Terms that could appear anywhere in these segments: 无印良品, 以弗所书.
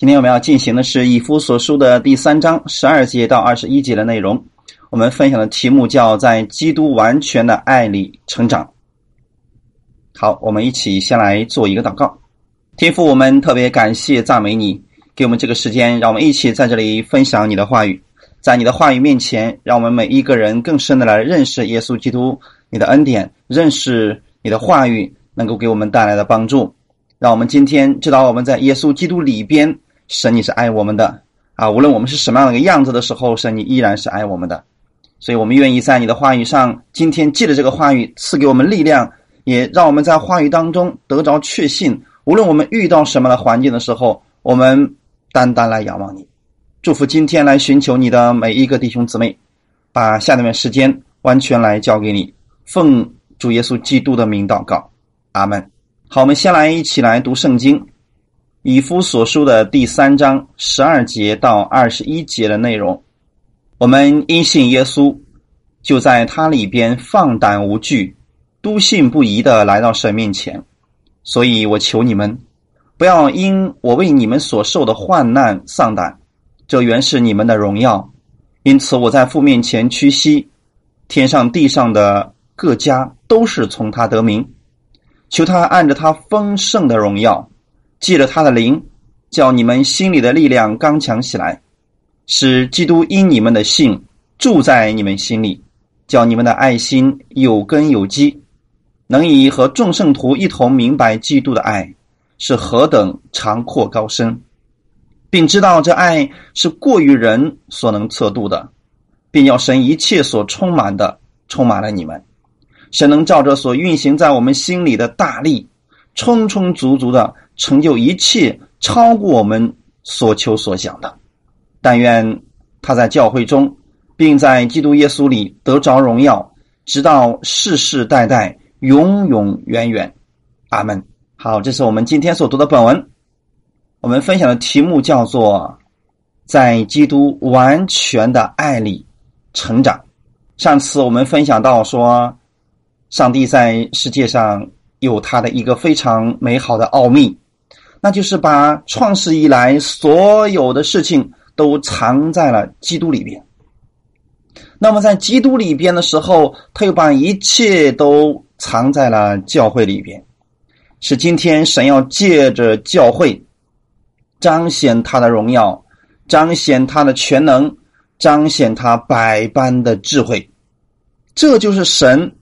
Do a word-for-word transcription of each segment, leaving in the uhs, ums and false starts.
今天我们要进行的是以弗所书的第三章十二节到二十一节的内容，我们分享的题目叫在基督完全的爱里成长。好，我们一起先来做一个祷告。天父，我们特别感谢赞美你，给我们这个时间，让我们一起在这里分享你的话语。在你的话语面前，让我们每一个人更深的来认识耶稣基督，你的恩典，认识你的话语能够给我们带来的帮助，让我们今天知道我们在耶稣基督里边，神你是爱我们的啊！无论我们是什么样的一个样子的时候，神你依然是爱我们的。所以我们愿意在你的话语上，今天借着这个话语赐给我们力量，也让我们在话语当中得着确信，无论我们遇到什么的环境的时候，我们单单来仰望你。祝福今天来寻求你的每一个弟兄姊妹，把下面的时间完全来交给你，奉主耶稣基督的名祷告，阿们。好，我们先来一起来读圣经以弗所书的第三章十二节到二十一节的内容。我们因信耶稣，就在他里边放胆无惧，笃信不疑地来到神面前。所以我求你们，不要因我为你们所受的患难丧胆，这原是你们的荣耀。因此我在父面前屈膝，天上地上的各家都是从他得名。求他按着他丰盛的荣耀，借着他的灵，叫你们心里的力量刚强起来，使基督因你们的信住在你们心里，叫你们的爱心有根有基，能以和众圣徒一同明白基督的爱是何等长阔高深，并知道这爱是过于人所能测度的，并要神一切所充满的充满了你们。神能照着所运行在我们心里的大力，充充足足的成就一切，超过我们所求所想的。但愿他在教会中，并在基督耶稣里得着荣耀，直到世世代代，永永远远。阿们。好，这是我们今天所读的本文。我们分享的题目叫做在基督完全的爱里成长。上次我们分享到说，上帝在世界上有他的一个非常美好的奥秘，那就是把创世以来所有的事情都藏在了基督里边。那么在基督里边的时候，他又把一切都藏在了教会里边，是今天神要借着教会彰显他的荣耀，彰显他的全能，彰显他百般的智慧。这就是神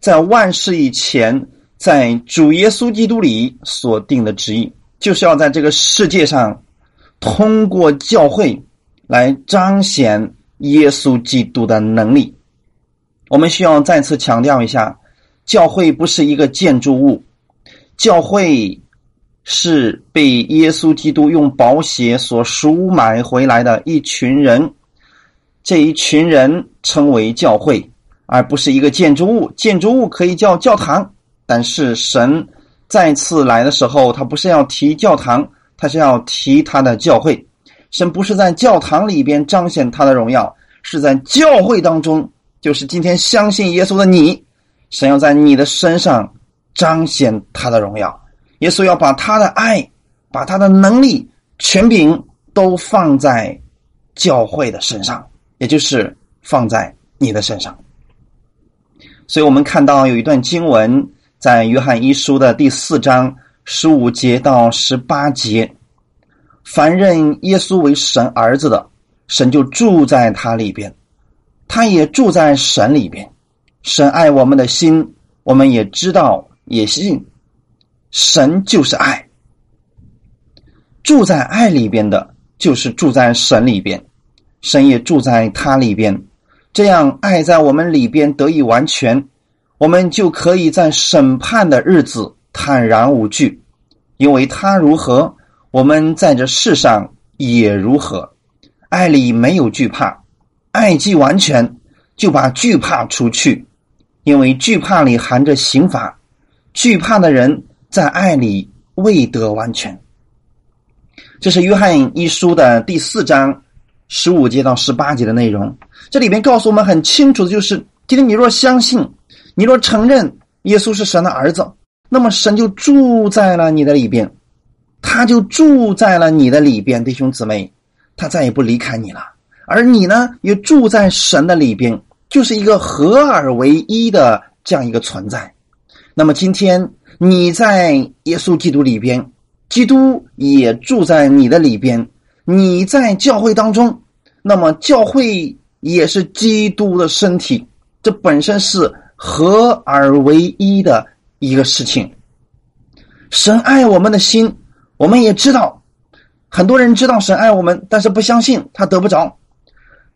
在万事以前，在主耶稣基督里所定的旨意，就是要在这个世界上通过教会来彰显耶稣基督的能力。我们需要再次强调一下，教会不是一个建筑物，教会是被耶稣基督用宝血所赎买回来的一群人，这一群人称为教会，而不是一个建筑物。建筑物可以叫教堂，但是神再次来的时候，他不是要提教堂，他是要提他的教会。神不是在教堂里边彰显他的荣耀，是在教会当中，就是今天相信耶稣的你，神要在你的身上彰显他的荣耀。耶稣要把他的爱，把他的能力，权柄都放在教会的身上，也就是放在你的身上。所以我们看到有一段经文，在约翰一书的第四章十五节到十八节，凡认耶稣为神儿子的，神就住在他里边，他也住在神里边。神爱我们的心，我们也知道也信，神就是爱，住在爱里边的，就是住在神里边，神也住在他里边。这样爱在我们里边得以完全，我们就可以在审判的日子坦然无惧，因为他如何，我们在这世上也如何。爱里没有惧怕，爱既完全，就把惧怕除去，因为惧怕里含着刑罚，惧怕的人在爱里未得完全。这是约翰一书的第四章十五节到十八节的内容。这里边告诉我们很清楚的就是，今天你若相信，你若承认耶稣是神的儿子，那么神就住在了你的里边，他就住在了你的里边，弟兄姊妹，他再也不离开你了。而你呢，也住在神的里边，就是一个合而为一的这样一个存在。那么今天你在耶稣基督里边，基督也住在你的里边，你在教会当中，那么教会也是基督的身体，这本身是合而为一的一个事情。神爱我们的心，我们也知道，很多人知道神爱我们，但是不相信，他得不着。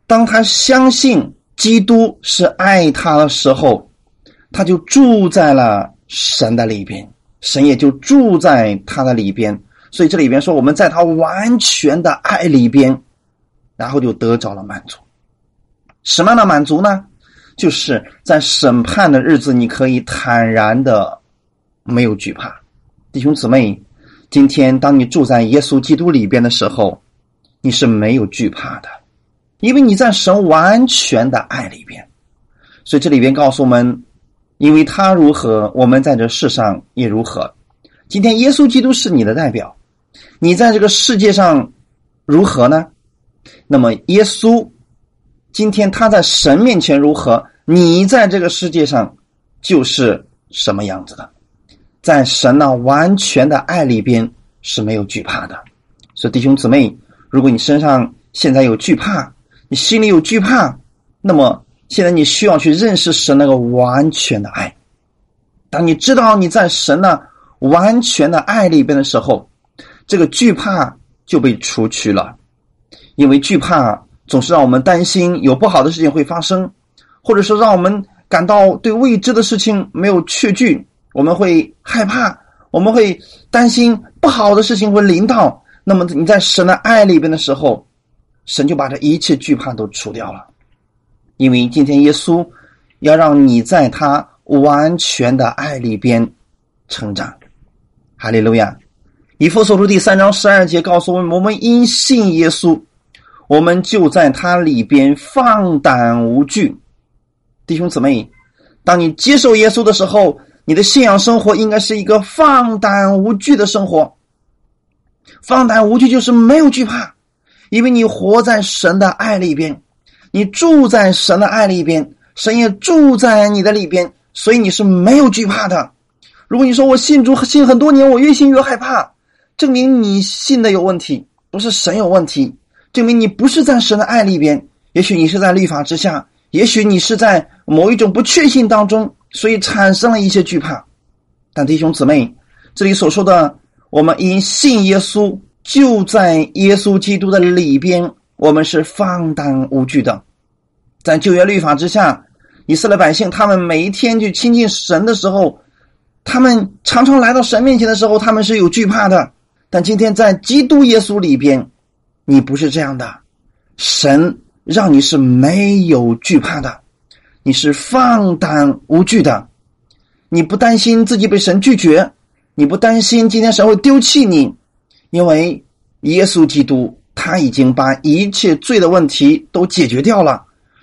当他相信基督是爱他的时候，他就住在了神的里边，神也就住在他的里边。所以这里边说，我们在他完全的爱里边，然后就得着了满足。什么样的满足呢？就是在审判的日子，你可以坦然的，没有惧怕。弟兄姊妹，今天当你住在耶稣基督里边的时候，你是没有惧怕的，因为你在神完全的爱里边。所以这里边告诉我们，因为他如何，我们在这世上也如何。今天耶稣基督是你的代表，你在这个世界上如何呢？那么耶稣今天他在神面前如何，你在这个世界上就是什么样子的。在神那完全的爱里边是没有惧怕的。所以弟兄姊妹，如果你身上现在有惧怕，你心里有惧怕，那么现在你需要去认识神那个完全的爱。当你知道你在神那完全的爱里边的时候，这个惧怕就被除去了。因为惧怕总是让我们担心有不好的事情会发生，或者说让我们感到对未知的事情没有确据，我们会害怕，我们会担心不好的事情会临到。那么你在神的爱里边的时候，神就把这一切惧怕都除掉了。因为今天耶稣要让你在他完全的爱里边成长。哈利路亚！以弗所书第三章十二节告诉我们，我们因信耶稣，我们就在他里边放胆无惧。弟兄姊妹，当你接受耶稣的时候，你的信仰生活应该是一个放胆无惧的生活。放胆无惧就是没有惧怕，因为你活在神的爱里边，你住在神的爱里边，神也住在你的里边，所以你是没有惧怕的。如果你说我信主信很多年，我越信越害怕，证明你信的有问题，不是神有问题，证明你不是在神的爱里边。也许你是在律法之下，也许你是在某一种不确信当中，所以产生了一些惧怕。但弟兄姊妹，这里所说的我们因信耶稣，就在耶稣基督的里边，我们是放胆无惧的。在旧约律法之下，以色列百姓他们每一天去亲近神的时候，他们常常来到神面前的时候，他们是有惧怕的。但今天在基督耶稣里边，你不是这样的，神让你是没有惧怕的，你是放胆无惧的。你不担心自己被神拒绝，你不担心今天神会丢弃你，因为耶稣基督他已经把一切罪的问题都解决掉了。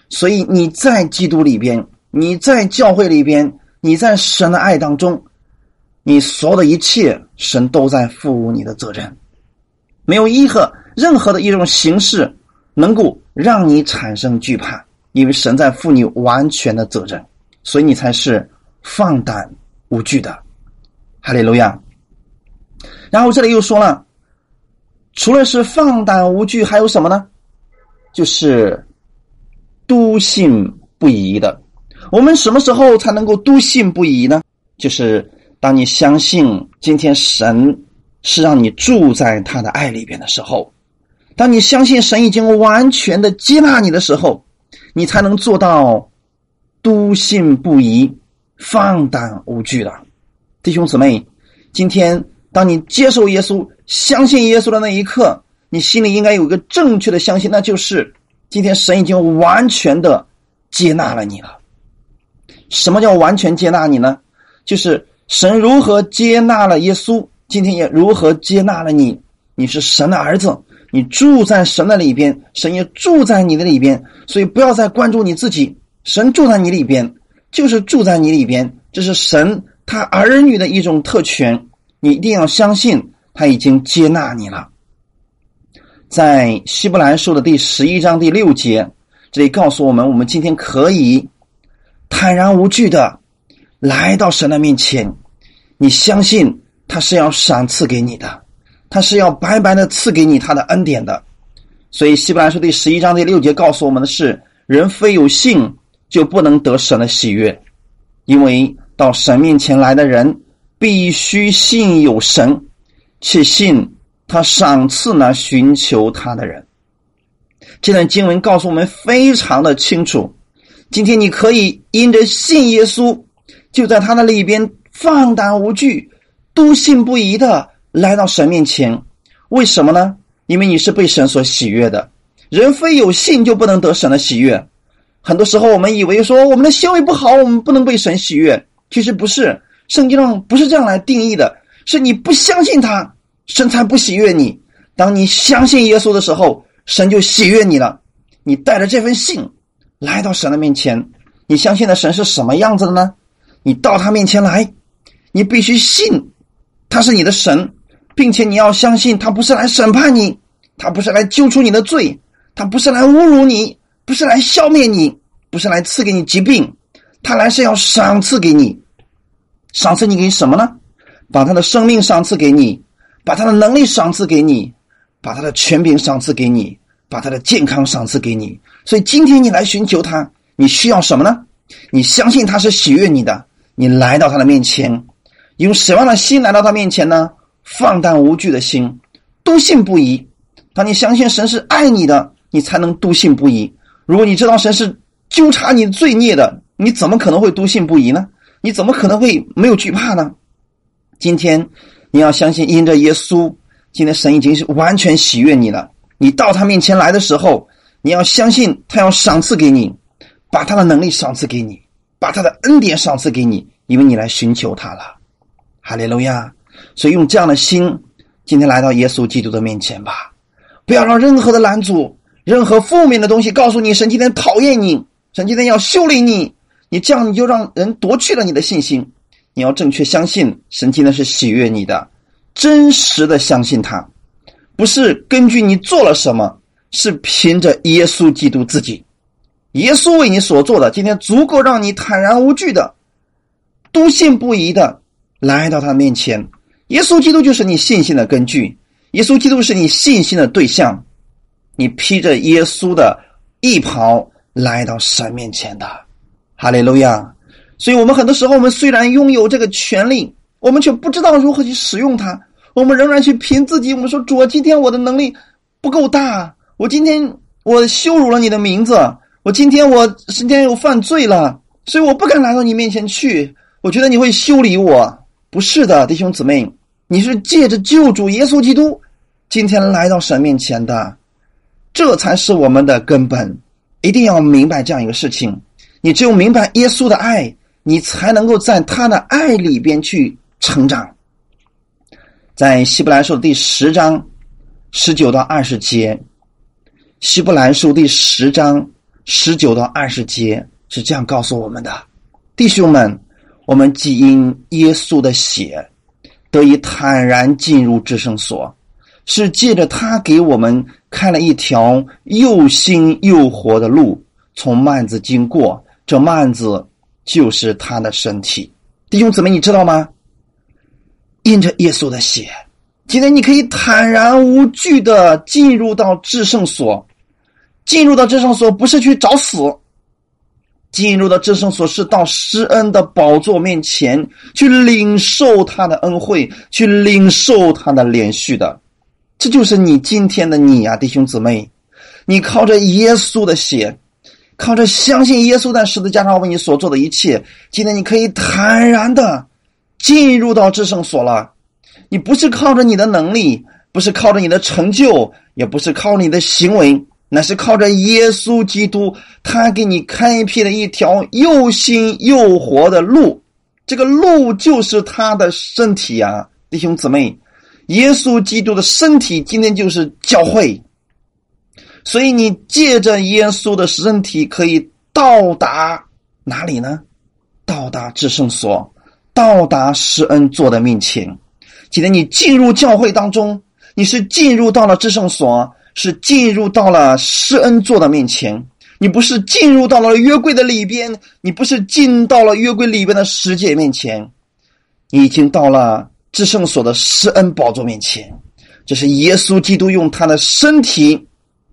所以你在基督里边，你在教会里边，你在神的爱当中，你所有的一切神都在负你的责任，没有一个任何的一种形式能够让你产生惧怕，因为神在负你完全的责任，所以你才是放胆无惧的。哈利路亚！然后这里又说了，除了是放胆无惧，还有什么呢？就是笃信不疑的。我们什么时候才能够笃信不疑呢？就是当你相信今天神是让你住在他的爱里边的时候，当你相信神已经完全的接纳你的时候，你才能做到笃信不疑，放胆无惧的。弟兄姊妹，今天当你接受耶稣，相信耶稣的那一刻，你心里应该有一个正确的相信，那就是今天神已经完全的接纳了你了。什么叫完全接纳你呢？就是神如何接纳了耶稣，今天也如何接纳了你。你是神的儿子，你住在神的里边，神也住在你的里边，所以不要再关注你自己，神住在你里边，就是住在你里边，这是神他儿女的一种特权，你一定要相信他已经接纳你了。在希伯来书的第十一章第六节，这里告诉我们，我们今天可以坦然无惧的来到神的面前，你相信他是要赏赐给你的，他是要白白的赐给你他的恩典的。所以希伯来书第十一章第六节告诉我们的是，人非有信就不能得神的喜悦，因为到神面前来的人必须信有神，且信他赏赐呢寻求他的人。这段经文告诉我们非常的清楚，今天你可以因着信耶稣，就在他的里边放胆无惧，笃信不疑的来到神面前。为什么呢？因为你是被神所喜悦的。人非有信就不能得神的喜悦。很多时候我们以为说我们的行为不好，我们不能被神喜悦，其实不是，圣经上不是这样来定义的，是你不相信他，神才不喜悦你。当你相信耶稣的时候，神就喜悦你了。你带着这份信来到神的面前，你相信的神是什么样子的呢？你到他面前来，你必须信他是你的神，并且你要相信他不是来审判你，他不是来揪出你的罪，他不是来侮辱你，不是来消灭你，不是来赐给你疾病，他来是要赏赐给你。赏赐你给什么呢？把他的生命赏赐给你，把他的能力赏赐给你，把他的权柄赏赐给你，把他的健康赏赐给你。所以今天你来寻求他，你需要什么呢？你相信他是喜悦你的，你来到他的面前，用什么样的心来到他面前呢？放胆无惧的心，笃信不疑。当你相信神是爱你的，你才能笃信不疑。如果你知道神是纠察你罪孽的，你怎么可能会笃信不疑呢？你怎么可能会没有惧怕呢？今天你要相信因着耶稣，今天神已经是完全喜悦你了。你到他面前来的时候，你要相信他要赏赐给你，把他的能力赏赐给你，把他的恩典赏赐给你，因为你来寻求他了。哈利路亚！所以用这样的心，今天来到耶稣基督的面前吧。不要让任何的拦阻，任何负面的东西告诉你神今天讨厌你，神今天要修理你，你这样你就让人夺去了你的信心。你要正确相信神今天是喜悦你的，真实的相信他，不是根据你做了什么，是凭着耶稣基督自己，耶稣为你所做的，今天足够让你坦然无惧的笃信不疑的来到他面前。耶稣基督就是你信心的根据，耶稣基督是你信心的对象，你披着耶稣的衣袍来到神面前的。哈利路亚！所以我们很多时候，我们虽然拥有这个权利，我们却不知道如何去使用它，我们仍然去凭自己。我们说，主，今天我的能力不够大，我今天我羞辱了你的名字，我今天我今天又犯罪了，所以我不敢来到你面前去，我觉得你会修理我。不是的，弟兄姊妹，你是借着救主耶稣基督今天来到神面前的，这才是我们的根本。一定要明白这样一个事情，你只有明白耶稣的爱，你才能够在他的爱里边去成长。在希伯来书第十章十九到二十节，希伯来书第十章十九到二十节是这样告诉我们的，弟兄们，我们既因耶稣的血得以坦然进入至圣所，是借着他给我们开了一条又新又活的路，从幔子经过，这幔子就是他的身体。弟兄姊妹，你知道吗？因着耶稣的血，今天你可以坦然无惧的进入到至圣所。进入到至圣所不是去找死，进入到至圣所是到施恩的宝座面前去领受他的恩惠，去领受他的怜恤的。这就是你今天的你啊，弟兄姊妹，你靠着耶稣的血，靠着相信耶稣在十字架上为你所做的一切，今天你可以坦然的进入到至圣所了。你不是靠着你的能力，不是靠着你的成就，也不是靠你的行为，那是靠着耶稣基督，他给你开辟了一条又新又活的路，这个路就是他的身体啊，弟兄姊妹，耶稣基督的身体今天就是教会。所以你借着耶稣的身体可以到达哪里呢？到达至圣所，到达施恩座的面前。今天你进入教会当中，你是进入到了至圣所，是进入到了施恩座的面前，你不是进入到了约柜的里边，你不是进到了约柜里边的十诫面前，你已经到了至圣所的施恩宝座面前。这是耶稣基督用他的身体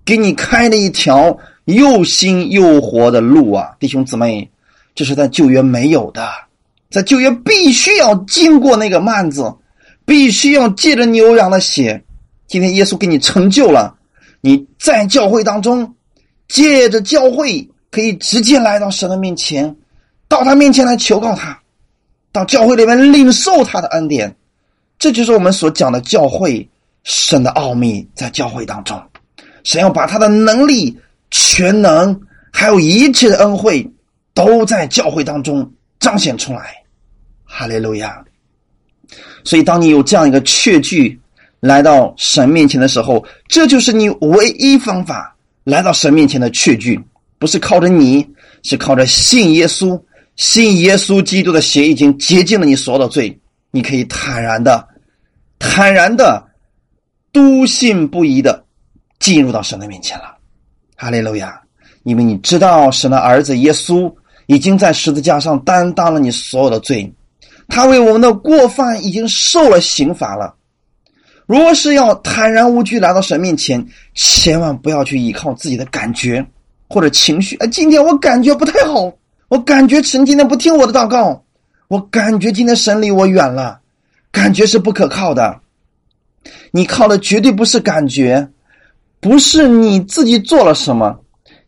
给你开了一条又新又活的路啊，弟兄姊妹，这是在旧约没有的。在旧约必须要经过那个幔子，必须要借着牛羊的血。今天耶稣给你成就了，你在教会当中借着教会可以直接来到神的面前，到他面前来求告他，到教会里面领受他的恩典。这就是我们所讲的教会，神的奥秘在教会当中，神要把他的能力、全能还有一切的恩惠都在教会当中彰显出来。哈利路亚。所以当你有这样一个确据来到神面前的时候，这就是你唯一方法来到神面前的确据，不是靠着你，是靠着信耶稣，信耶稣基督的血已经洁净了你所有的罪，你可以坦然的坦然的笃信不疑的进入到神的面前了。哈利路亚。因为你知道神的儿子耶稣已经在十字架上担当了你所有的罪，他为我们的过犯已经受了刑罚了。如果是要坦然无惧来到神面前，千万不要去依靠自己的感觉或者情绪。哎，今天我感觉不太好，我感觉神今天不听我的祷告，我感觉今天神离我远了，感觉是不可靠的。你靠的绝对不是感觉，不是你自己做了什么，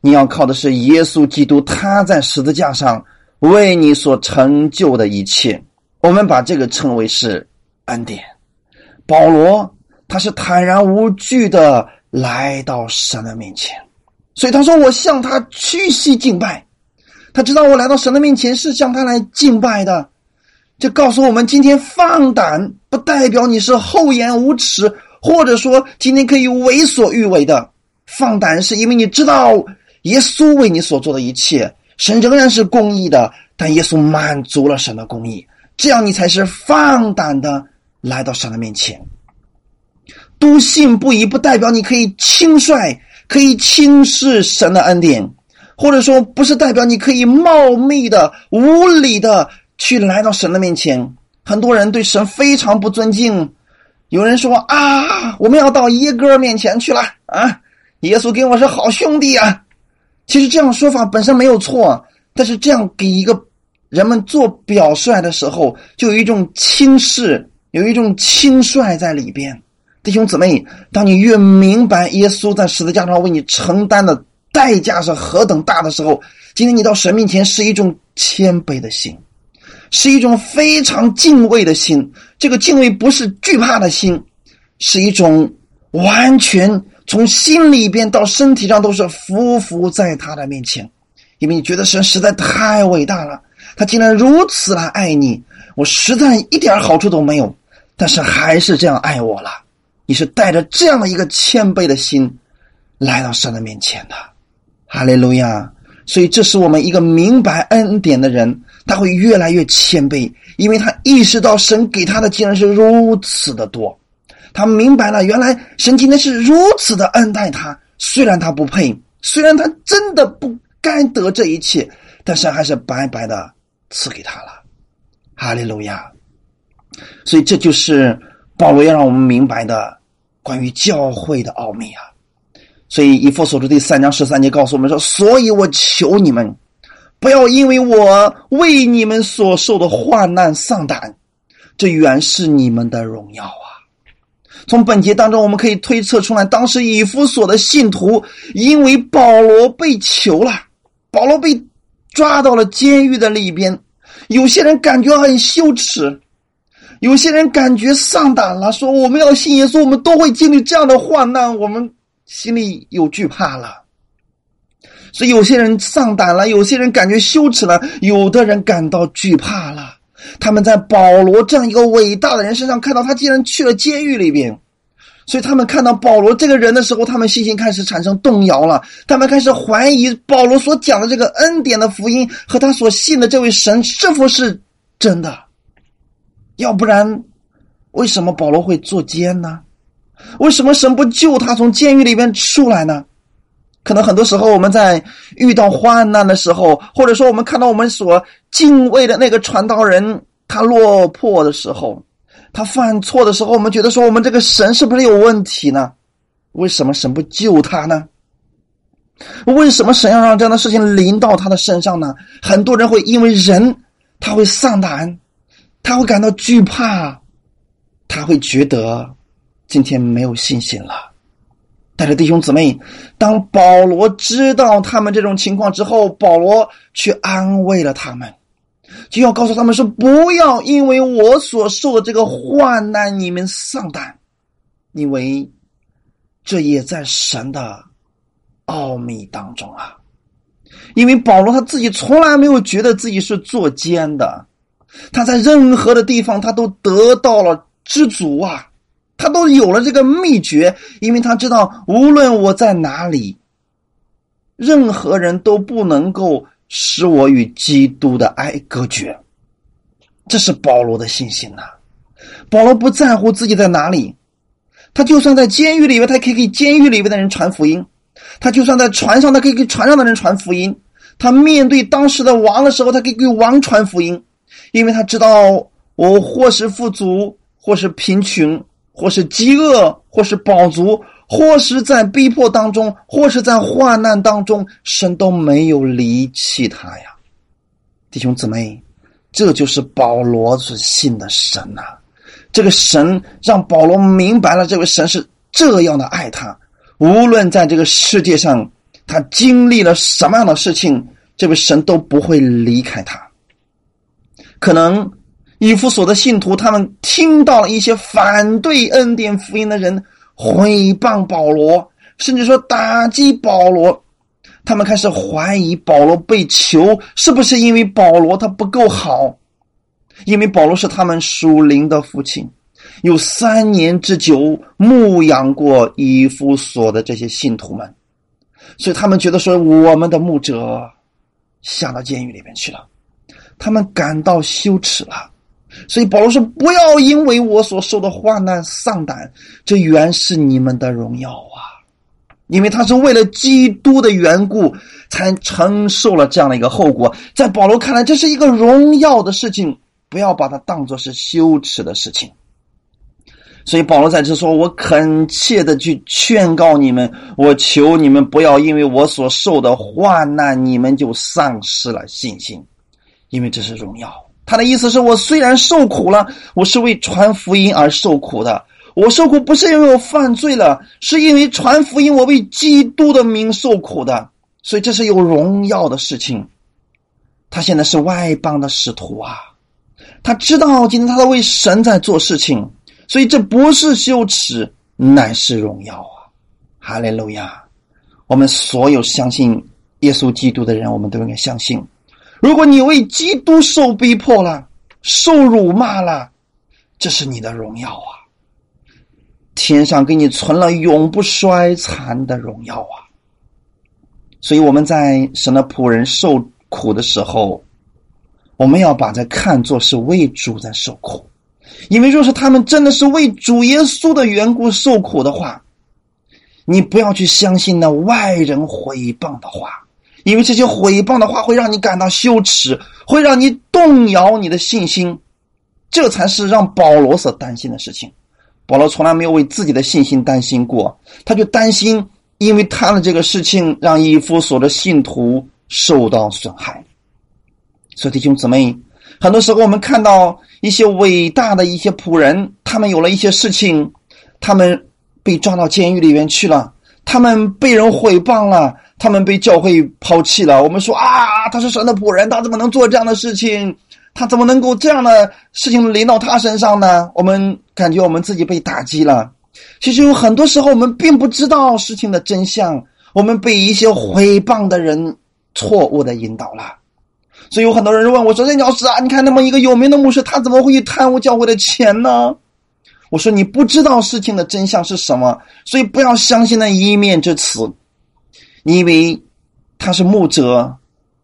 你要靠的是耶稣基督他在十字架上为你所成就的一切。我们把这个称为是恩典。保罗他是坦然无惧的来到神的面前，所以他说我向他屈膝敬拜。他知道我来到神的面前是向他来敬拜的，这告诉我们，今天放胆不代表你是厚颜无耻，或者说今天可以为所欲为的。放胆是因为你知道耶稣为你所做的一切，神仍然是公义的，但耶稣满足了神的公义，这样你才是放胆的来到神的面前。笃信不疑不代表你可以轻率，可以轻视神的恩典，或者说不是代表你可以冒昧的无理的去来到神的面前。很多人对神非常不尊敬，有人说啊，我们要到耶哥面前去了啊，耶稣跟我是好兄弟啊。其实这样说法本身没有错，但是这样给一个人们做表率的时候，就有一种轻视，有一种轻率在里边。弟兄姊妹，当你越明白耶稣在十字架上为你承担的代价是何等大的时候，今天你到神面前是一种谦卑的心，是一种非常敬畏的心。这个敬畏不是惧怕的心，是一种完全从心里边到身体上都是匍匐在他的面前。因为你觉得神实在太伟大了，他竟然如此来爱你，我实在一点好处都没有，但是还是这样爱我了。你是带着这样的一个谦卑的心来到神的面前的。哈利路亚。所以这是我们一个明白恩典的人，他会越来越谦卑，因为他意识到神给他的竟然是如此的多。他明白了，原来神今天是如此的恩待他，虽然他不配，虽然他真的不该得这一切，但神还是白白的赐给他了。哈利路亚。所以这就是保罗要让我们明白的关于教会的奥秘啊。所以以弗所书第三章十三节告诉我们说，所以我求你们不要因为我为你们所受的患难丧胆，这原是你们的荣耀啊。从本节当中我们可以推测出来，当时以弗所的信徒因为保罗被囚了，保罗被抓到了监狱的里边，有些人感觉很羞耻，有些人感觉丧胆了，说我们要信耶稣，我们都会经历这样的患难，我们心里有惧怕了。所以有些人丧胆了，有些人感觉羞耻了，有的人感到惧怕了。他们在保罗这样一个伟大的人身上看到他竟然去了监狱里边，所以他们看到保罗这个人的时候，他们信心开始产生动摇了，他们开始怀疑保罗所讲的这个恩典的福音和他所信的这位神是否是真的。要不然为什么保罗会坐监呢？为什么神不救他从监狱里边出来呢？可能很多时候我们在遇到患难的时候，或者说我们看到我们所敬畏的那个传道人他落魄的时候，他犯错的时候，我们觉得说我们这个神是不是有问题呢？为什么神不救他呢？为什么神要让这样的事情临到他的身上呢？很多人会因为人他会丧胆，他会感到惧怕，他会觉得今天没有信心了。但是弟兄姊妹，当保罗知道他们这种情况之后，保罗去安慰了他们，就要告诉他们说，不要因为我所受的这个患难你们丧胆，因为这也在神的奥秘当中啊。因为保罗他自己从来没有觉得自己是作奸的，他在任何的地方他都得到了知足啊，他都有了这个秘诀，因为他知道无论我在哪里，任何人都不能够使我与基督的爱隔绝。这是保罗的信心啊。保罗不在乎自己在哪里，他就算在监狱里面，他可以给监狱里面的人传福音，他就算在船上，他可以给船上的人传福音，他面对当时的王的时候，他可以给王传福音，因为他知道我或是富足，或是贫穷，或是饥饿，或是饱足，或是在逼迫当中，或是在患难当中，神都没有离弃他呀。弟兄姊妹，这就是保罗所信的神啊。这个神让保罗明白了，这位神是这样的爱他，无论在这个世界上他经历了什么样的事情，这位神都不会离开他。可能以弗所的信徒他们听到了一些反对恩典福音的人毁谤保罗，甚至说打击保罗，他们开始怀疑保罗被囚是不是因为保罗他不够好，因为保罗是他们属灵的父亲，有三年之久牧养过以弗所的这些信徒们，所以他们觉得说我们的牧者下到监狱里面去了，他们感到羞耻了。所以保罗说，不要因为我所受的患难丧胆，这原是你们的荣耀啊。因为他是为了基督的缘故才承受了这样的一个后果，在保罗看来这是一个荣耀的事情，不要把它当作是羞耻的事情。所以保罗在这说，我恳切的去劝告你们，我求你们不要因为我所受的患难你们就丧失了信心，因为这是荣耀。他的意思是，我虽然受苦了，我是为传福音而受苦的，我受苦不是因为我犯罪了，是因为传福音，我为基督的名受苦的，所以这是有荣耀的事情。他现在是外邦的使徒啊，他知道今天他在为神在做事情，所以这不是羞耻，乃是荣耀啊！哈利路亚！我们所有相信耶稣基督的人，我们都应该相信，如果你为基督受逼迫了，受辱骂了，这是你的荣耀啊！天上给你存了永不衰残的荣耀啊！所以我们在神的仆人受苦的时候，我们要把这看作是为主在受苦，因为若是他们真的是为主耶稣的缘故受苦的话，你不要去相信那外人毁谤的话，因为这些毁谤的话会让你感到羞耻，会让你动摇你的信心，这才是让保罗所担心的事情。保罗从来没有为自己的信心担心过，他就担心因为他的这个事情让以弗所的信徒受到损害。所以弟兄姊妹，很多时候我们看到一些伟大的一些仆人，他们有了一些事情，他们被抓到监狱里面去了，他们被人毁谤了，他们被教会抛弃了，我们说啊，他是神的仆人，他怎么能做这样的事情，他怎么能够这样的事情临到他身上呢？我们感觉我们自己被打击了。其实有很多时候我们并不知道事情的真相，我们被一些毁谤的人错误的引导了。所以有很多人问我说，任老师啊，你看那么一个有名的牧师，他怎么会去贪污教会的钱呢？我说你不知道事情的真相是什么，所以不要相信那一面之词。你以为他是牧者，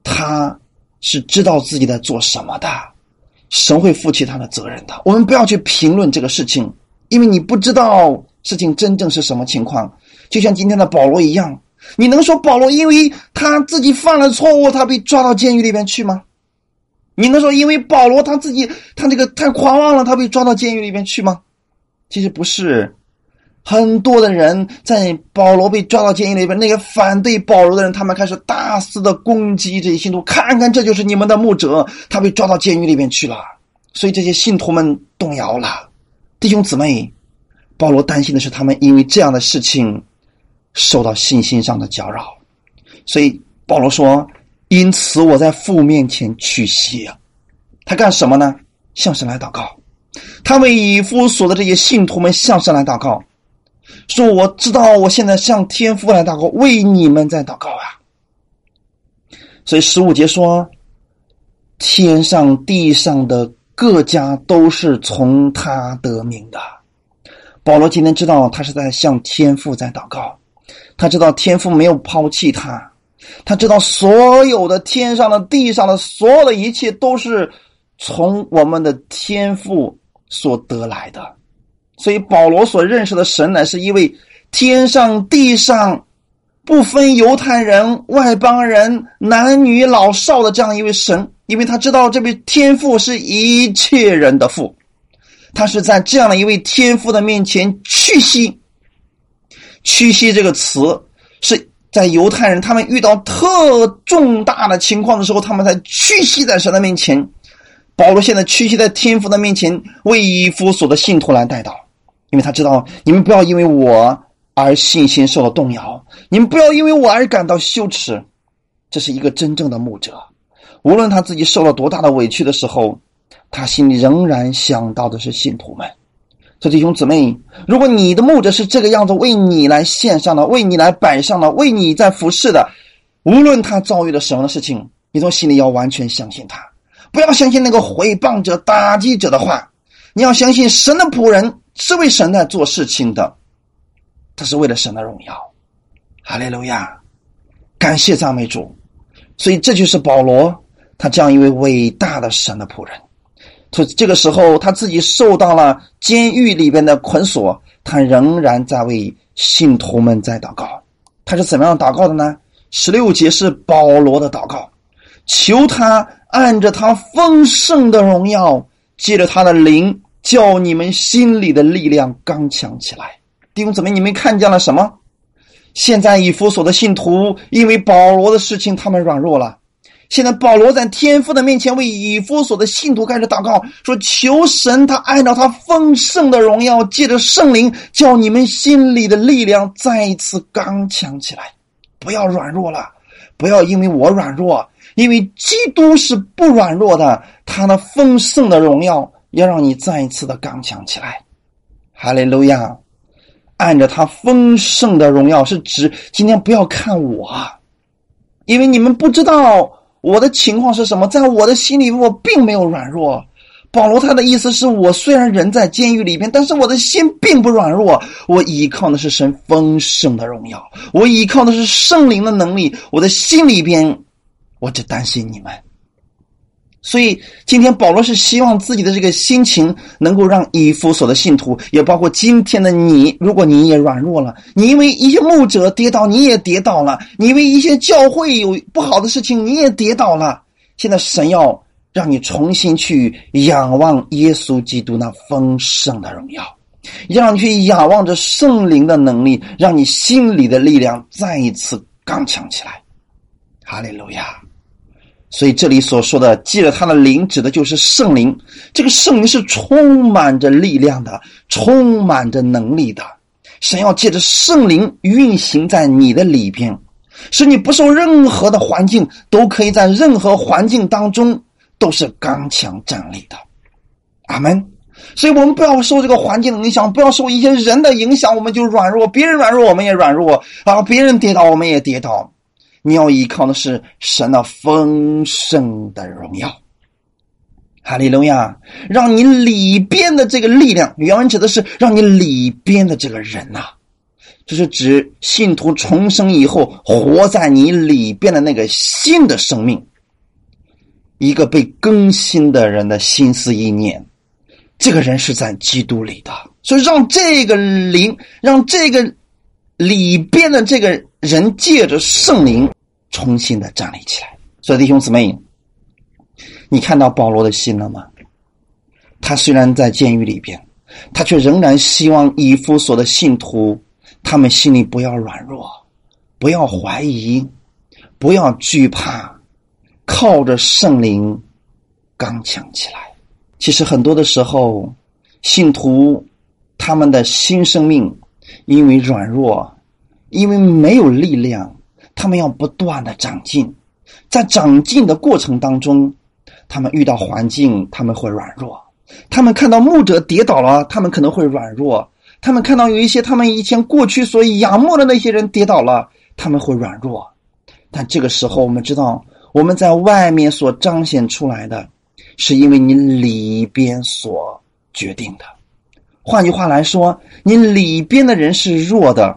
他是知道自己在做什么的，神会负起他的责任的。我们不要去评论这个事情，因为你不知道事情真正是什么情况。就像今天的保罗一样，你能说保罗因为他自己犯了错误，他被抓到监狱里边去吗？你能说因为保罗他自己他这个太狂妄了，他被抓到监狱里边去吗？其实不是。很多的人在保罗被抓到监狱里边，那些反对保罗的人，他们开始大肆的攻击这些信徒，看看这就是你们的牧者，他被抓到监狱里边去了。所以这些信徒们动摇了。弟兄姊妹，保罗担心的是他们因为这样的事情受到信心上的搅扰。所以保罗说，因此我在父面前屈膝啊。他干什么呢？向神来祷告。他为以弗所的这些信徒们向神来祷告，说我知道我现在向天父来祷告，为你们在祷告啊。所以十五节说，天上地上的各家都是从他得名的。保罗今天知道他是在向天父在祷告，他知道天父没有抛弃他，他知道所有的天上的地上的所有的一切都是从我们的天父所得来的。所以保罗所认识的神乃是一位天上地上不分犹太人外邦人男女老少的这样一位神，因为他知道这位天父是一切人的父，他是在这样的一位天父的面前屈膝。屈膝这个词是在犹太人他们遇到特重大的情况的时候，他们才屈膝在神的面前。保罗现在屈膝在天父的面前，为以弗所的信徒来代祷。因为他知道，你们不要因为我而信心受到动摇，你们不要因为我而感到羞耻。这是一个真正的牧者，无论他自己受了多大的委屈的时候，他心里仍然想到的是信徒们。所以弟兄姊妹，如果你的牧者是这个样子，为你来献上的，为你来摆上的，为你在服侍的，无论他遭遇了什么的事情，你从心里要完全相信他，不要相信那个毁谤者打击者的话。你要相信神的仆人是为神在做事情的，他是为了神的荣耀。哈利路亚，感谢赞美主。所以这就是保罗，他这样一位伟大的神的仆人。所以这个时候他自己受到了监狱里边的捆锁，他仍然在为信徒们在祷告。他是怎么样祷告的呢？十六节是保罗的祷告，求他按着他丰盛的荣耀，借着他的灵，叫你们心里的力量刚强起来。弟兄姊妹，你们看见了什么？现在以弗所的信徒因为保罗的事情他们软弱了，现在保罗在天父的面前为以弗所的信徒开始祷告，说求神他按照他丰盛的荣耀，借着圣灵，叫你们心里的力量再一次刚强起来，不要软弱了，不要因为我软弱，因为基督是不软弱的，他的丰盛的荣耀要让你再一次的刚强起来。哈利路亚，按着他丰盛的荣耀是指今天不要看我，因为你们不知道我的情况是什么，在我的心里我并没有软弱。保罗他的意思是，我虽然人在监狱里边，但是我的心并不软弱，我依靠的是神丰盛的荣耀，我依靠的是圣灵的能力，我的心里边我只担心你们。所以今天保罗是希望自己的这个心情能够让以弗所的信徒，也包括今天的你，如果你也软弱了，你因为一些牧者跌倒你也跌倒了，你因为一些教会有不好的事情你也跌倒了，现在神要让你重新去仰望耶稣基督那丰盛的荣耀，让你去仰望着圣灵的能力，让你心里的力量再一次刚强起来。哈利路亚。所以这里所说的借着他的灵，指的就是圣灵。这个圣灵是充满着力量的，充满着能力的。神要借着圣灵运行在你的里边，使你不受任何的环境，都可以在任何环境当中都是刚强站立的。阿们。所以我们不要受这个环境的影响，不要受一些人的影响，我们就软弱，别人软弱我们也软弱啊，别人跌倒我们也跌倒。你要依靠的是神的丰盛的荣耀。哈利路亚，让你里边的这个力量，原文指的是让你里边的这个人啊，这是指信徒重生以后活在你里边的那个新的生命。一个被更新的人的心思意念，这个人是在基督里的。所以让这个灵，让这个里边的这个人借着圣灵重新的站立起来。所以弟兄姊妹，你看到保罗的心了吗？他虽然在监狱里边，他却仍然希望以弗所的信徒他们心里不要软弱，不要怀疑，不要惧怕，靠着圣灵刚强起来。其实很多的时候，信徒他们的新生命因为软弱，因为没有力量，他们要不断的长进，在长进的过程当中，他们遇到环境他们会软弱，他们看到牧者跌倒了他们可能会软弱，他们看到有一些他们以前过去所仰慕的那些人跌倒了他们会软弱。但这个时候我们知道，我们在外面所彰显出来的是因为你里边所决定的。换句话来说，你里边的人是弱的，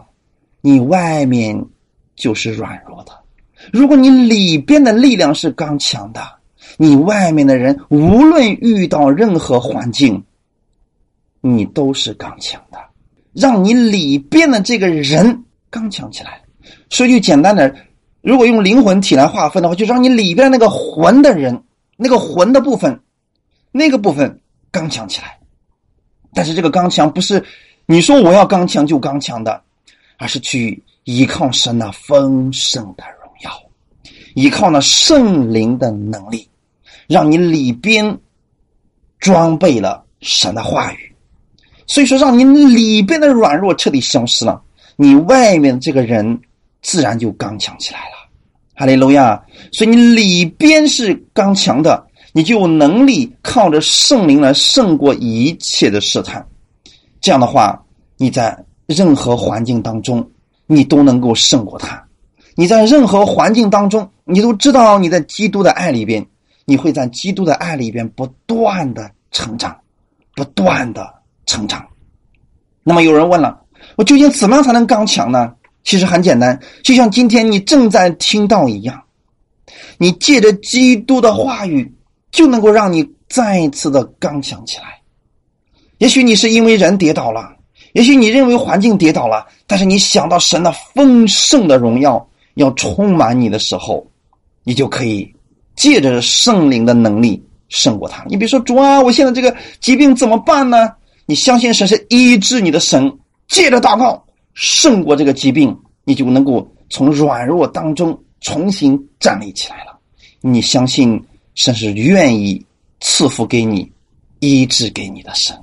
你外面就是软弱的。如果你里边的力量是刚强的，你外面的人无论遇到任何环境，你都是刚强的。让你里边的这个人刚强起来。说句简单的，如果用灵魂体来划分的话，就让你里边那个魂的人，那个魂的部分，那个部分刚强起来。但是这个刚强不是你说我要刚强就刚强的，而是去依靠神那丰盛的荣耀，依靠那圣灵的能力，让你里边装备了神的话语。所以说让你里边的软弱彻底消失了，你外面这个人自然就刚强起来了。哈利路亚！所以你里边是刚强的，你就有能力靠着圣灵来胜过一切的试探。这样的话，你在任何环境当中你都能够胜过它。你在任何环境当中，你都知道你在基督的爱里边，你会在基督的爱里边不断的成长，不断的成长。那么有人问了，我究竟怎么样才能刚强呢？其实很简单，就像今天你正在听到一样，你借着基督的话语就能够让你再一次的刚强起来。也许你是因为人跌倒了，也许你认为环境跌倒了，但是你想到神的丰盛的荣耀要充满你的时候，你就可以借着圣灵的能力胜过它。你比如说，主啊，我现在这个疾病怎么办呢？你相信神是医治你的神，借着祷告胜过这个疾病，你就能够从软弱当中重新站立起来了。你相信神是愿意赐福给你，医治给你的神。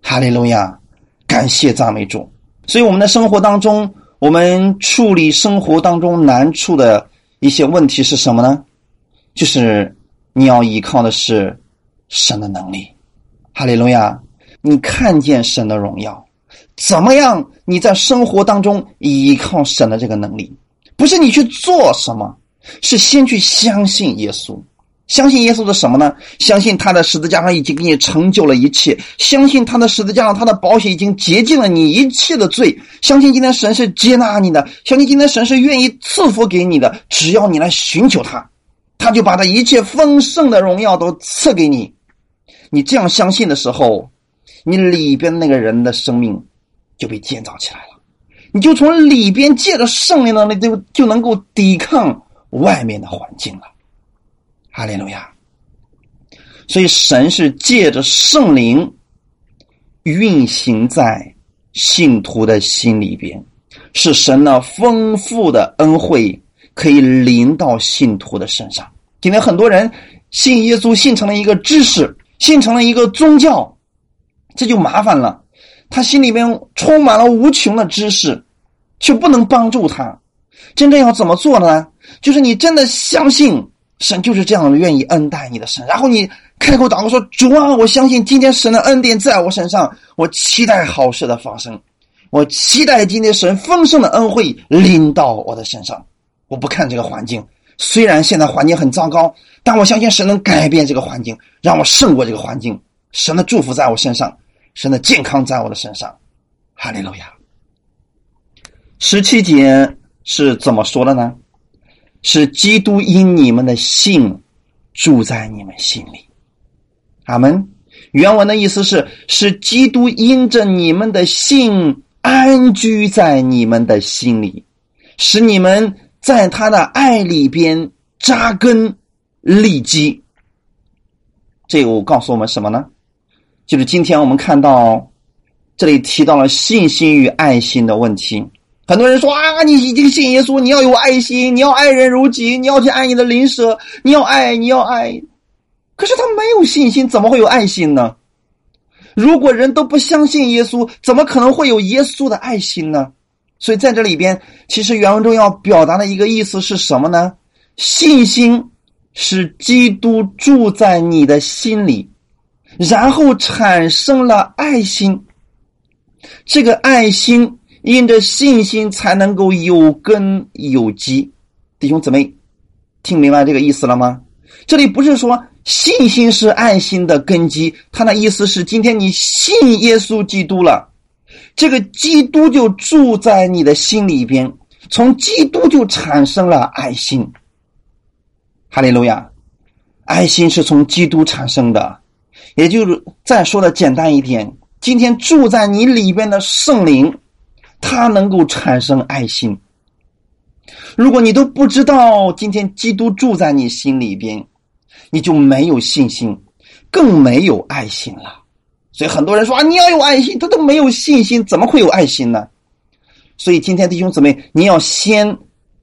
哈利路亚，感谢赞美主。所以我们的生活当中，我们处理生活当中难处的一些问题是什么呢？就是你要依靠的是神的能力。哈利路亚！你看见神的荣耀，怎么样你在生活当中依靠神的这个能力？不是你去做什么，是先去相信耶稣。相信耶稣的什么呢？相信他的十字架上已经给你成就了一切，相信他的十字架上他的宝血已经洁净了你一切的罪，相信今天神是接纳你的，相信今天神是愿意赐福给你的，只要你来寻求他，他就把他一切丰盛的荣耀都赐给你。你这样相信的时候，你里边那个人的生命就被建造起来了，你就从里边借着圣灵的能力就能够抵抗外面的环境了。哈利路亚！所以神是借着圣灵运行在信徒的心里边，是神呢丰富的恩惠可以临到信徒的身上。今天很多人信耶稣信成了一个知识，信成了一个宗教，这就麻烦了。他心里面充满了无穷的知识，却不能帮助他。真正要怎么做呢？就是你真的相信神就是这样愿意恩待你的神，然后你开口祷告说，主啊，我相信今天神的恩典在我身上，我期待好事的发生，我期待今天神丰盛的恩惠临到我的身上。我不看这个环境，虽然现在环境很糟糕，但我相信神能改变这个环境，让我胜过这个环境。神的祝福在我身上，神的健康在我的身上。哈利路亚！十七节是怎么说的呢？是基督因你们的信住在你们心里。阿们。原文的意思是，使基督因着你们的信安居在你们的心里，使你们在他的爱里边扎根立基。这个告诉我们什么呢？就是今天我们看到这里提到了信心与爱心的问题。很多人说啊，你已经信耶稣，你要有爱心，你要爱人如己，你要去爱你的邻舍，你要爱，你要爱。可是他没有信心，怎么会有爱心呢？如果人都不相信耶稣，怎么可能会有耶稣的爱心呢？所以在这里边，其实原文中要表达的一个意思是什么呢？信心使基督住在你的心里，然后产生了爱心。这个爱心因着信心才能够有根有基。弟兄姊妹，听明白这个意思了吗？这里不是说信心是爱心的根基，他的意思是今天你信耶稣基督了，这个基督就住在你的心里边，从基督就产生了爱心。哈利路亚！爱心是从基督产生的。也就是再说的简单一点，今天住在你里边的圣灵，他能够产生爱心。如果你都不知道今天基督住在你心里边，你就没有信心，更没有爱心了。所以很多人说啊，你要有爱心，他都没有信心，怎么会有爱心呢？所以今天弟兄姊妹，你要先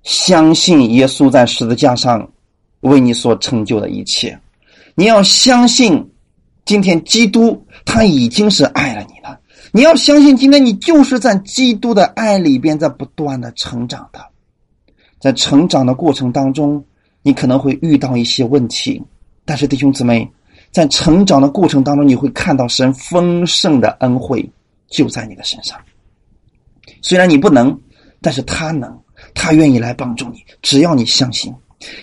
相信耶稣在十字架上为你所成就的一切，你要相信今天基督他已经是爱了你了，你要相信今天你就是在基督的爱里边在不断的成长的。在成长的过程当中，你可能会遇到一些问题，但是弟兄姊妹，在成长的过程当中，你会看到神丰盛的恩惠就在你的身上。虽然你不能，但是他能，他愿意来帮助你，只要你相信。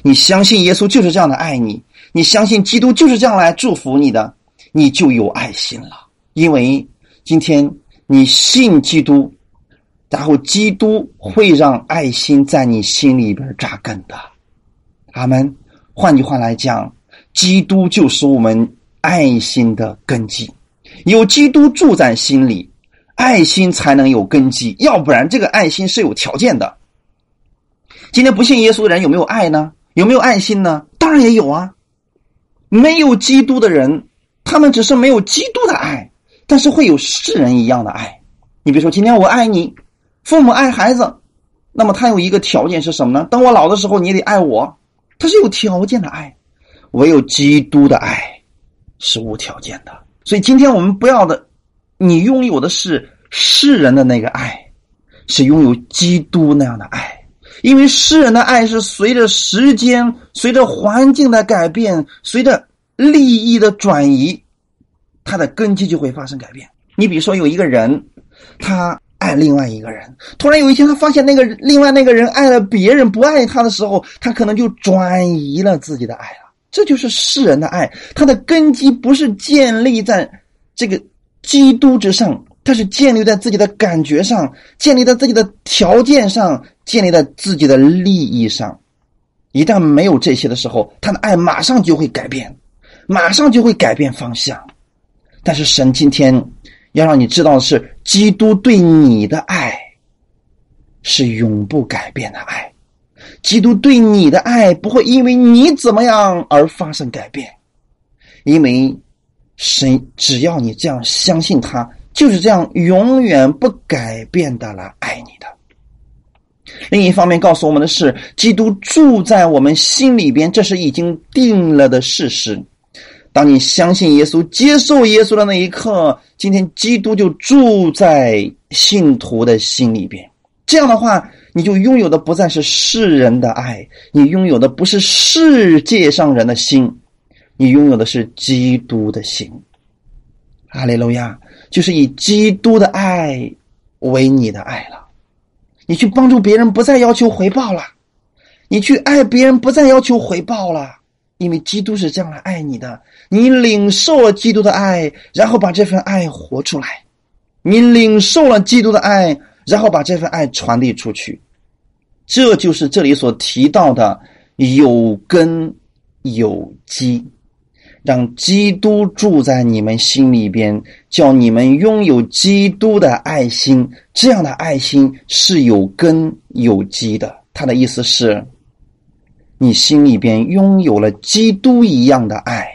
你相信耶稣就是这样的爱你，你相信基督就是这样来祝福你的，你就有爱心了。因为今天你信基督，然后基督会让爱心在你心里边扎根的。阿们。换句话来讲，基督就是我们爱心的根基，有基督住在心里，爱心才能有根基，要不然这个爱心是有条件的。今天不信耶稣的人有没有爱呢？有没有爱心呢？当然也有啊。没有基督的人，他们只是没有基督的爱，但是会有世人一样的爱。你比如说今天我爱你，父母爱孩子，那么他有一个条件是什么呢？当我老的时候你也得爱我，他是有条件的爱。唯有基督的爱是无条件的。所以今天我们不要的，你拥有的是世人的那个爱，是拥有基督那样的爱。因为世人的爱是随着时间，随着环境的改变，随着利益的转移，它的根基就会发生改变。你比如说有一个人，他爱另外一个人，突然有一天他发现那个另外那个人爱了别人不爱他的时候，他可能就转移了自己的爱了。这就是世人的爱，他的根基不是建立在这个基督之上，它是建立在自己的感觉上，建立在自己的条件上，建立在自己的利益上。一旦没有这些的时候，他的爱马上就会改变，马上就会改变方向。但是神今天要让你知道的是，基督对你的爱是永不改变的爱，基督对你的爱不会因为你怎么样而发生改变。因为神只要你这样相信他，就是这样永远不改变的来爱你的。另一方面告诉我们的是，基督住在我们心里边，这是已经定了的事实。当你相信耶稣，接受耶稣的那一刻，今天基督就住在信徒的心里边。这样的话，你就拥有的不再是世人的爱，你拥有的不是世界上人的心，你拥有的是基督的心。哈利路亚！就是以基督的爱为你的爱了。你去帮助别人不再要求回报了，你去爱别人不再要求回报了，因为基督是这样来爱你的。你领受了基督的爱，然后把这份爱活出来，你领受了基督的爱，然后把这份爱传递出去。这就是这里所提到的有根有基，让基督住在你们心里边，叫你们拥有基督的爱心。这样的爱心是有根有基的。他的意思是，你心里边拥有了基督一样的爱，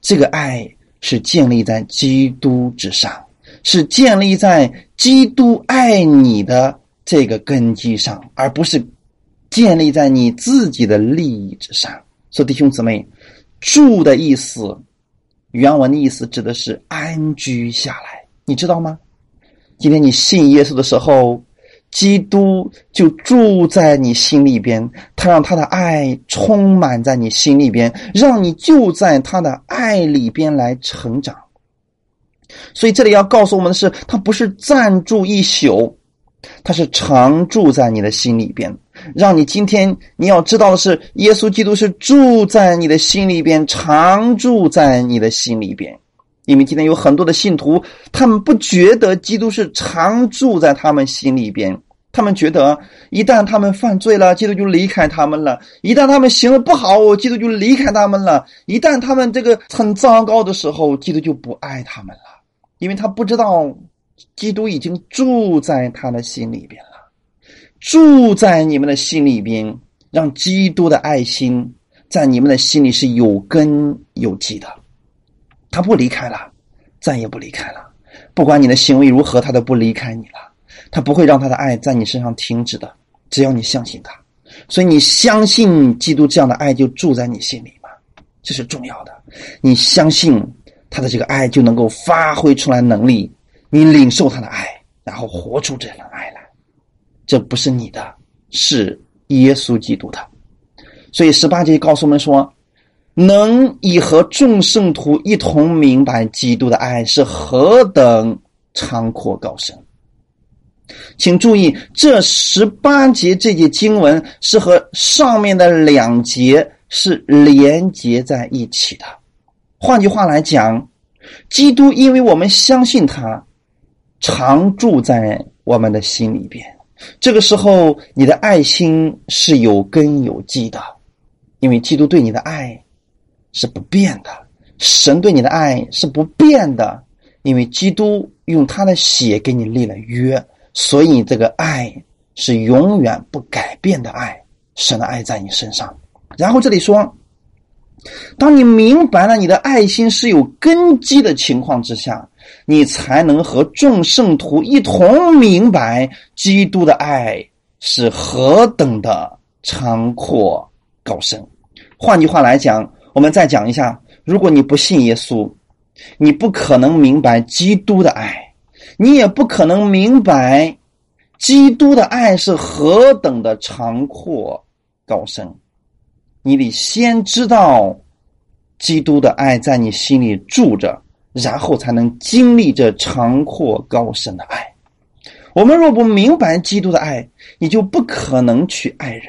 这个爱是建立在基督之上，是建立在基督爱你的这个根基上，而不是建立在你自己的利益之上。所以弟兄姊妹，住的意思，原文的意思指的是安居下来，你知道吗？今天你信耶稣的时候，基督就住在你心里边，他让他的爱充满在你心里边，让你就在他的爱里边来成长。所以这里要告诉我们的是，他不是暂住一宿，他是常住在你的心里边。让你今天你要知道的是，耶稣基督是住在你的心里边，常住在你的心里边。因为今天有很多的信徒，他们不觉得基督是常住在他们心里边，他们觉得一旦他们犯罪了，基督就离开他们了；一旦他们行为不好，基督就离开他们了；一旦他们这个很糟糕的时候，基督就不爱他们了。因为他不知道基督已经住在他的心里边了。住在你们的心里边，让基督的爱心在你们的心里是有根有基的，他不离开了，再也不离开了。不管你的行为如何，他都不离开你了，他不会让他的爱在你身上停止的，只要你相信他。所以你相信基督这样的爱就住在你心里嘛，这是重要的。你相信他的这个爱就能够发挥出来能力，你领受他的爱，然后活出这份爱来。这不是你的，是耶稣基督的。所以十八节告诉我们说，能以和众圣徒一同明白基督的爱是何等长阔高深。请注意，这十八节这节经文是和上面的两节是连结在一起的。换句话来讲，基督因为我们相信他，常住在我们的心里边。这个时候你的爱心是有根有基的，因为基督对你的爱是不变的，神对你的爱是不变的，因为基督用他的血给你立了约，所以这个爱是永远不改变的爱，神的爱在你身上。然后这里说，当你明白了你的爱心是有根基的情况之下，你才能和众圣徒一同明白基督的爱是何等的长阔高深。换句话来讲，我们再讲一下，如果你不信耶稣，你不可能明白基督的爱，你也不可能明白基督的爱是何等的长阔高深。你得先知道基督的爱在你心里住着，然后才能经历这长阔高深的爱。我们若不明白基督的爱，你就不可能去爱人，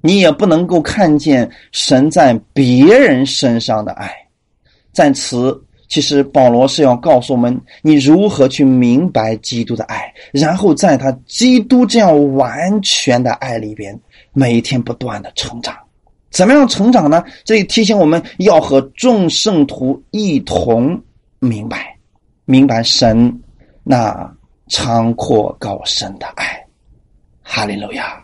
你也不能够看见神在别人身上的爱。在此，其实保罗是要告诉我们，你如何去明白基督的爱，然后在他基督这样完全的爱里边，每一天不断的成长。怎么样成长呢？这里提醒我们要和众圣徒一同明白，明白神那长阔高深的爱。哈利路亚！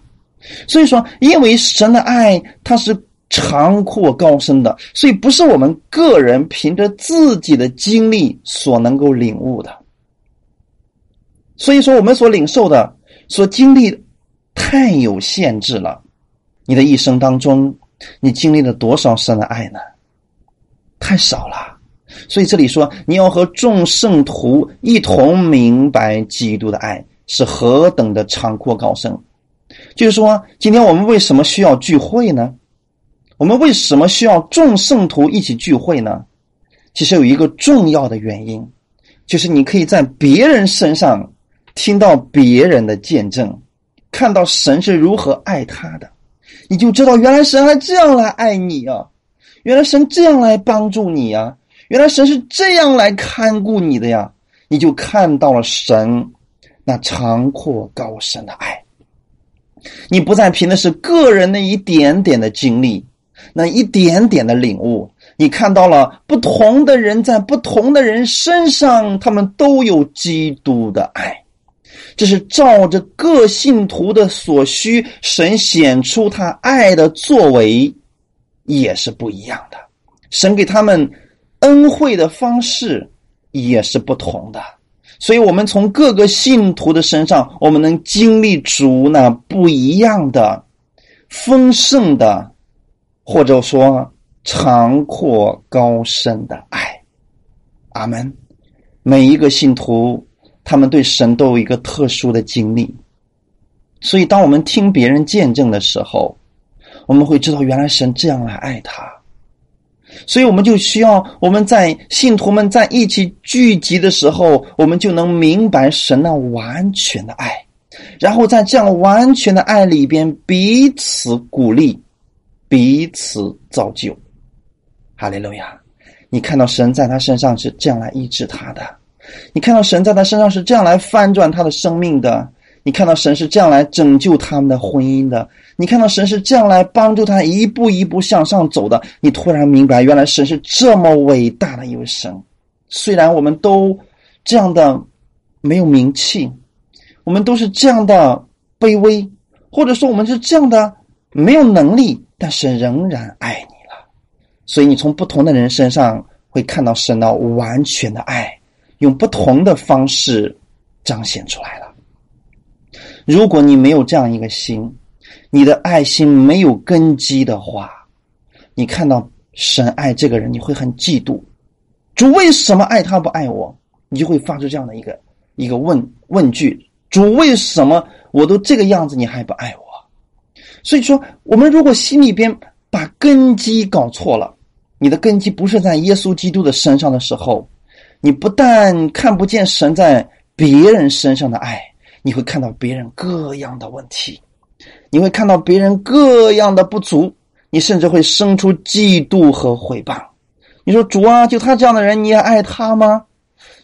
所以说，因为神的爱它是长阔高深的，所以不是我们个人凭着自己的经历所能够领悟的。所以说，我们所领受的、所经历太有限制了。你的一生当中，你经历了多少神的爱呢？太少了。所以这里说，你要和众圣徒一同明白基督的爱是何等的长阔高深。就是说，今天我们为什么需要聚会呢？我们为什么需要众圣徒一起聚会呢？其实有一个重要的原因，就是你可以在别人身上听到别人的见证，看到神是如何爱他的，你就知道原来神还这样来爱你啊，原来神这样来帮助你啊，原来神是这样来看顾你的呀，你就看到了神那长阔高深的爱。你不再凭的是个人的一点点的经历，那一点点的领悟，你看到了不同的人在不同的人身上，他们都有基督的爱。这是照着各信徒的所需，神显出他爱的作为也是不一样的，神给他们恩惠的方式也是不同的。所以我们从各个信徒的身上，我们能经历主那不一样的丰盛的，或者说长阔高深的爱。阿们。每一个信徒他们对神都有一个特殊的经历，所以当我们听别人见证的时候，我们会知道原来神这样来爱他。所以我们就需要，我们在信徒们在一起聚集的时候，我们就能明白神那完全的爱，然后在这样完全的爱里边彼此鼓励，彼此造就。哈利路亚！你看到神在他身上是这样来医治他的，你看到神在他身上是这样来翻转他的生命的，你看到神是这样来拯救他们的婚姻的，你看到神是这样来帮助他一步一步向上走的。你突然明白原来神是这么伟大的一位神。虽然我们都这样的没有名气，我们都是这样的卑微，或者说我们是这样的没有能力，但神仍然爱你了。所以你从不同的人身上会看到神的完全的爱，用不同的方式彰显出来了。如果你没有这样一个心，你的爱心没有根基的话，你看到神爱这个人，你会很嫉妒，主为什么爱他不爱我？你就会发出这样的一个一个问问句，主为什么我都这个样子你还不爱我？所以说，我们如果心里边把根基搞错了，你的根基不是在耶稣基督的身上的时候，你不但看不见神在别人身上的爱，你会看到别人各样的问题，你会看到别人各样的不足，你甚至会生出嫉妒和毁谤。你说主啊，就他这样的人你也爱他吗？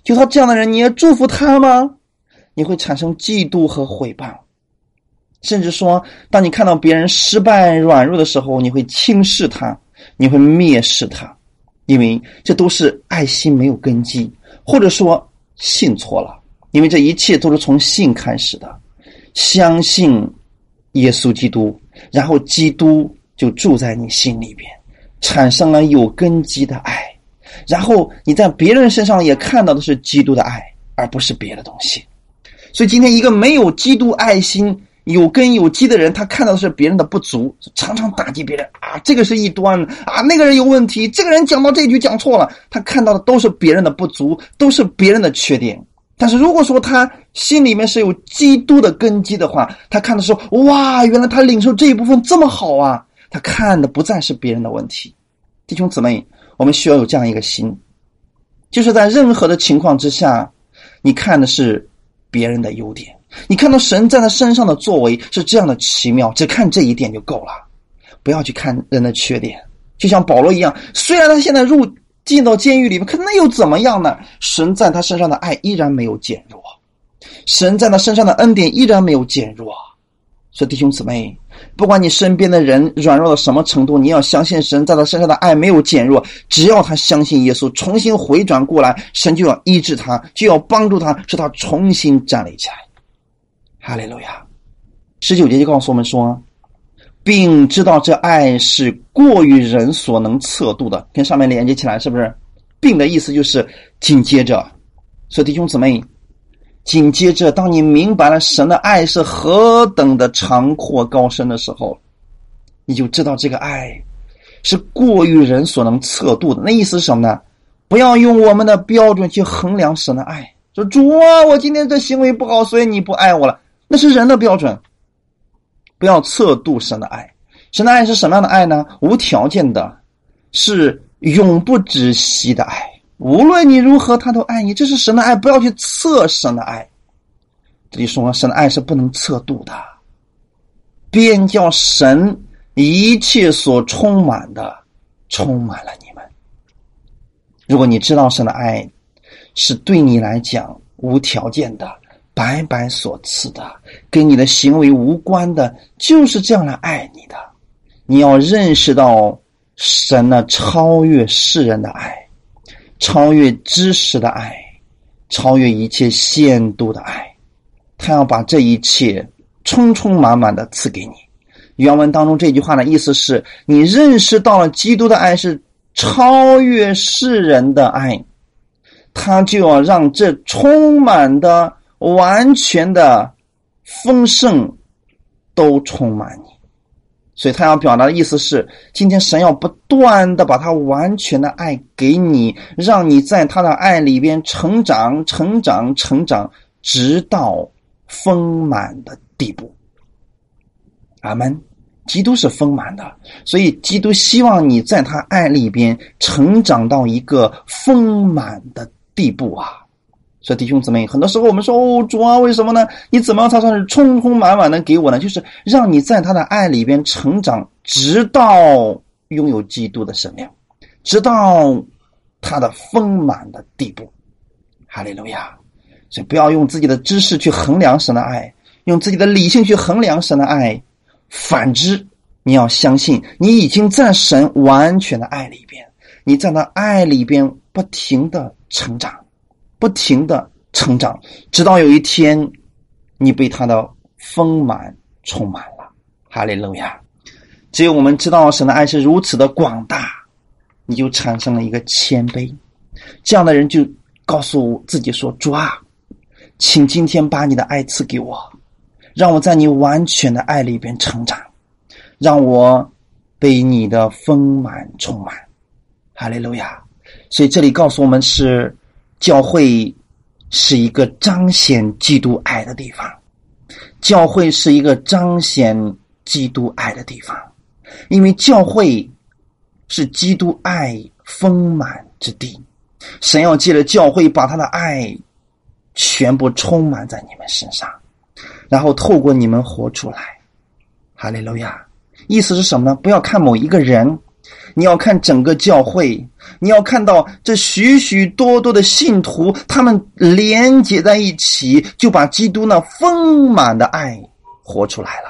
就他这样的人你也祝福他吗？你会产生嫉妒和毁谤，甚至说当你看到别人失败软弱的时候，你会轻视他，你会蔑视他，因为这都是爱心没有根基，或者说信错了。因为这一切都是从信开始的，相信耶稣基督，然后基督就住在你心里边，产生了有根基的爱，然后你在别人身上也看到的是基督的爱，而不是别的东西。所以今天一个没有基督爱心有根有基的人，他看到的是别人的不足，常常打击别人啊，这个是异端啊，那个人有问题，这个人讲到这句讲错了，他看到的都是别人的不足，都是别人的缺点。但是如果说他心里面是有基督的根基的话，他看的时候，哇，原来他领受这一部分这么好啊，他看的不再是别人的问题。弟兄姊妹，我们需要有这样一个心，就是在任何的情况之下，你看的是别人的优点，你看到神在他身上的作为是这样的奇妙，只看这一点就够了，不要去看人的缺点。就像保罗一样，虽然他现在入进到监狱里面，可那又怎么样呢？神在他身上的爱依然没有减弱，神在他身上的恩典依然没有减弱。所以弟兄姊妹，不管你身边的人软弱到什么程度，你要相信神在他身上的爱没有减弱，只要他相信耶稣重新回转过来，神就要医治他，就要帮助他，使他重新站立起来。哈利路亚！十九节就告诉我们说，并知道这爱是过于人所能测度的，跟上面连接起来，是不是？并的意思就是紧接着。所以弟兄姊妹，紧接着当你明白了神的爱是何等的长阔高深的时候，你就知道这个爱是过于人所能测度的。那意思是什么呢？不要用我们的标准去衡量神的爱，说主啊，我今天这行为不好，所以你不爱我了，那是人的标准。不要测度神的爱。神的爱是什么样的爱呢？无条件的，是永不止息的爱，无论你如何他都爱你，这是神的爱。不要去测神的爱。这里说神的爱是不能测度的，便叫神一切所充满的充满了你们。如果你知道神的爱是对你来讲无条件的，白白所赐的，跟你的行为无关的，就是这样来爱你的。你要认识到神呢、啊、超越世人的爱，超越知识的爱，超越一切限度的爱，他要把这一切充充满满的赐给你。原文当中这句话的意思是，你认识到了基督的爱是超越世人的爱，他就要让这充满的完全的丰盛都充满你。所以他要表达的意思是，今天神要不断的把他完全的爱给你，让你在他的爱里边成长成长成长，直到丰满的地步。阿们。基督是丰满的，所以基督希望你在他爱里边成长到一个丰满的地步啊。所以弟兄姊妹，很多时候我们说，哦，主啊，为什么呢？你怎么样才算是充充满满的给我呢？就是让你在他的爱里边成长，直到拥有基督的生命，直到他的丰满的地步。哈利路亚！所以不要用自己的知识去衡量神的爱，用自己的理性去衡量神的爱。反之，你要相信，你已经在神完全的爱里边，你在他爱里边不停的成长。不停的成长，直到有一天你被他的丰满充满了。哈利路亚！只有我们知道神的爱是如此的广大，你就产生了一个谦卑，这样的人就告诉自己说，主啊，请今天把你的爱赐给我，让我在你完全的爱里边成长，让我被你的丰满充满。哈利路亚！所以这里告诉我们，是教会是一个彰显基督爱的地方，教会是一个彰显基督爱的地方，因为教会是基督爱丰满之地，神要借着教会把他的爱全部充满在你们身上，然后透过你们活出来。哈利路亚！意思是什么呢？不要看某一个人，你要看整个教会，你要看到这许许多多的信徒，他们连结在一起，就把基督那丰满的爱活出来了。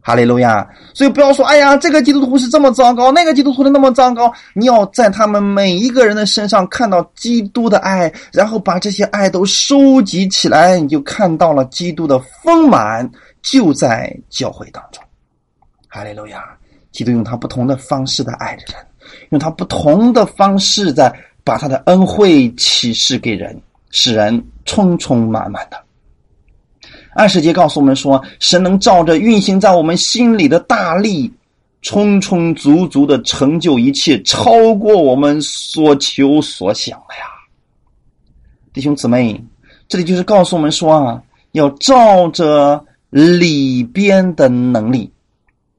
哈利路亚！所以不要说，哎呀，这个基督徒是这么糟糕，那个基督徒是那么糟糕，你要在他们每一个人的身上看到基督的爱，然后把这些爱都收集起来，你就看到了基督的丰满就在教会当中。哈利路亚！基督用他不同的方式在爱着人，用他不同的方式在把他的恩惠启示给人，使人充充满满的。二十节告诉我们说，神能照着运行在我们心里的大力，充充足足的成就一切，超过我们所求所想的呀。弟兄姊妹，这里就是告诉我们说啊，要照着里边的能力，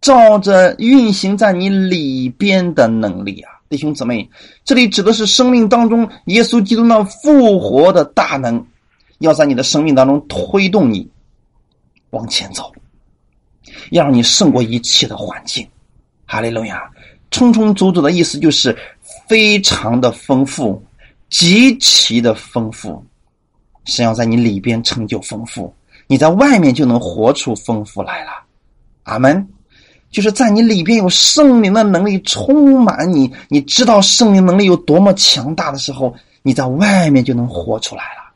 照着运行在你里边的能力啊。弟兄姊妹，这里指的是生命当中耶稣基督那复活的大能，要在你的生命当中推动你往前走，要让你胜过一切的环境。哈利路亚！充充足足的意思就是非常的丰富，极其的丰富。神要在你里边成就丰富，你在外面就能活出丰富来了。阿们。就是在你里边有圣灵的能力充满你，你知道圣灵能力有多么强大的时候，你在外面就能活出来了。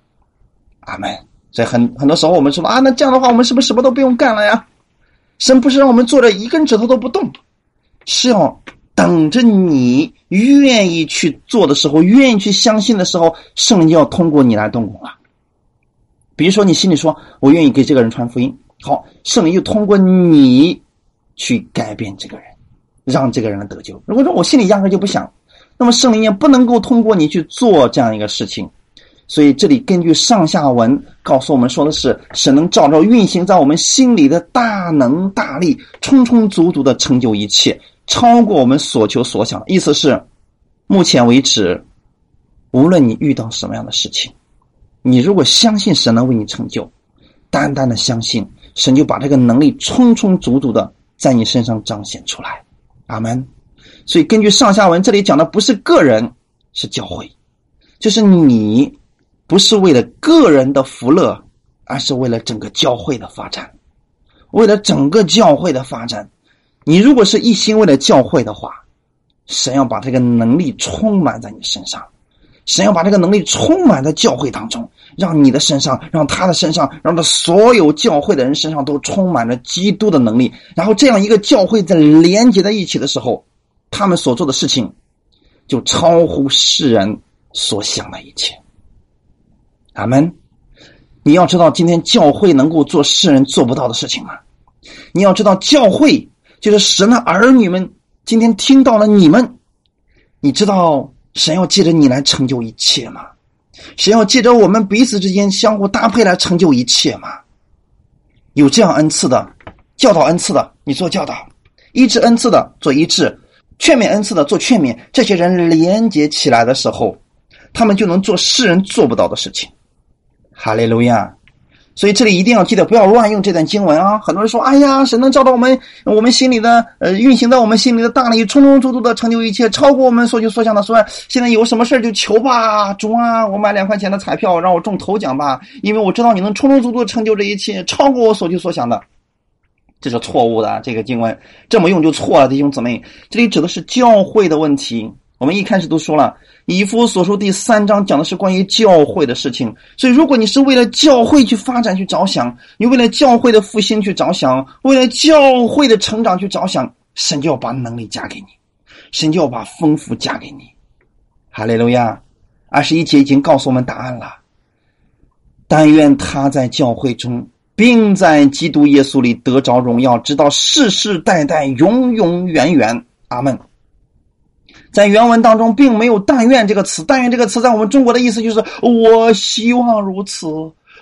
阿们。所以很很多时候我们说啊，那这样的话我们是不是什么都不用干了呀？神不是让我们坐着一根指头都不动，是要等着你愿意去做的时候，愿意去相信的时候，圣灵就要通过你来动工了。比如说你心里说，我愿意给这个人传福音，好，圣灵就通过你去改变这个人，让这个人得救。如果说我心里压根就不想，那么圣灵也不能够通过你去做这样一个事情。所以这里根据上下文告诉我们说的是，神能照着运行在我们心里的大能大力，充充足足的成就一切，超过我们所求所想。意思是，目前为止，无论你遇到什么样的事情，你如果相信神能为你成就，单单的相信，神就把这个能力充充足足的在你身上彰显出来。阿们。所以根据上下文，这里讲的不是个人，是教会，就是你不是为了个人的福乐，而是为了整个教会的发展，为了整个教会的发展。你如果是一心为了教会的话，神要把这个能力充满在你身上，神要把这个能力充满在教会当中，让你的身上，让他的身上，让他所有教会的人身上都充满着基督的能力。然后这样一个教会在连接在一起的时候，他们所做的事情就超乎世人所想的一切。阿们。你要知道，今天教会能够做世人做不到的事情吗？你要知道，教会就是神的儿女们今天听到了你们，你知道神要借着你来成就一切吗？神要借着我们彼此之间相互搭配来成就一切吗？有这样恩赐的，教导恩赐的你做教导，医治恩赐的做医治，劝勉恩赐的做劝勉，这些人连结起来的时候，他们就能做世人做不到的事情。哈利路亚。所以这里一定要记得，不要乱用这段经文啊！很多人说，哎呀，神能照到我们我们心里的呃，运行到我们心里的大力，充充足足的成就一切，超过我们所求所想的所爱。现在有什么事就求吧，主啊，我买两块钱的彩票让我中头奖吧，因为我知道你能充充足足的成就这一切，超过我所求所想的。这是错误的，这个经文这么用就错了，弟兄姊妹。这里指的是教会的问题。我们一开始都说了，以弗所书第三章讲的是关于教会的事情。所以如果你是为了教会去发展去着想，你为了教会的复兴去着想，为了教会的成长去着想，神就要把能力加给你，神就要把丰富加给你。哈利路亚。二十一节已经告诉我们答案了，但愿他在教会中并在基督耶稣里得着荣耀，直到世世代代永永远远。阿们。在原文当中并没有但愿这个词，但愿这个词在我们中国的意思就是我希望如此，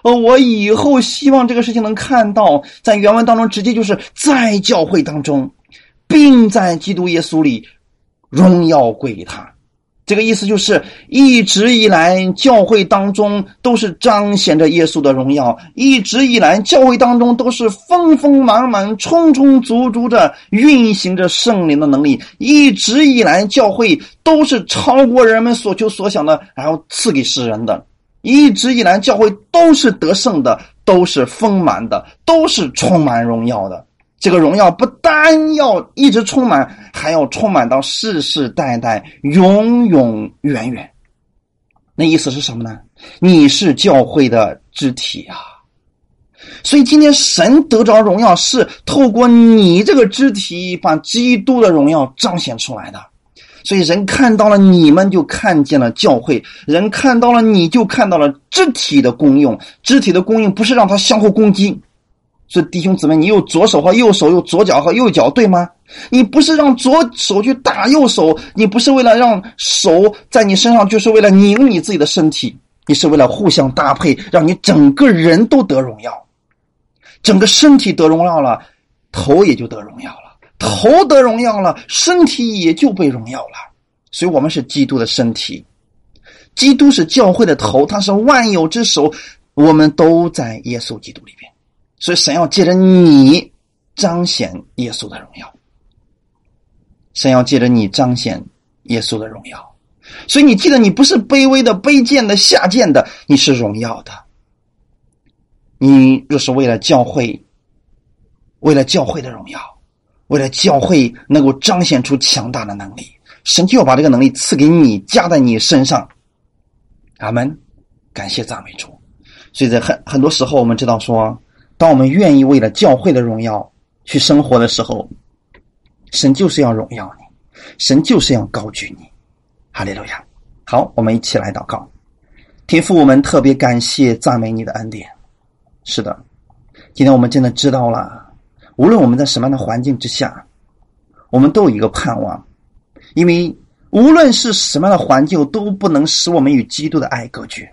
我以后希望这个事情能看到。在原文当中直接就是在教会当中并在基督耶稣里荣耀归给他，这个意思就是一直以来教会当中都是彰显着耶稣的荣耀，一直以来教会当中都是丰丰满满充充足足着运行着圣灵的能力，一直以来教会都是超过人们所求所想的然后赐给世人的，一直以来教会都是得胜的，都是丰满的，都是充满荣耀的。这个荣耀不单要一直充满，还要充满到世世代代永永远远。那意思是什么呢？你是教会的肢体啊，所以今天神得着荣耀是透过你这个肢体把基督的荣耀彰显出来的。所以人看到了你们就看见了教会，人看到了你就看到了肢体的功用。肢体的功用不是让它相互攻击，所以弟兄姊妹，你有左手和右手，有左脚和右脚，对吗？你不是让左手去打右手，你不是为了让手在你身上，就是为了拧你自己的身体，你是为了互相搭配，让你整个人都得荣耀，整个身体得荣耀了，头也就得荣耀了，头得荣耀了，身体也就被荣耀了。所以我们是基督的身体，基督是教会的头，他是万有之首，我们都在耶稣基督里边。所以神要借着你彰显耶稣的荣耀，神要借着你彰显耶稣的荣耀。所以你记得，你不是卑微的、卑贱的、下贱的，你是荣耀的。你若是为了教会，为了教会的荣耀，为了教会能够彰显出强大的能力，神就要把这个能力赐给你，加在你身上。阿们，感谢赞美主。所以在很很多时候我们知道说，当我们愿意为了教会的荣耀去生活的时候，神就是要荣耀你，神就是要高举你。哈利路亚。好，我们一起来祷告。天父，我们特别感谢赞美你的恩典。是的，今天我们真的知道了，无论我们在什么样的环境之下，我们都有一个盼望，因为无论是什么样的环境都不能使我们与基督的爱隔绝。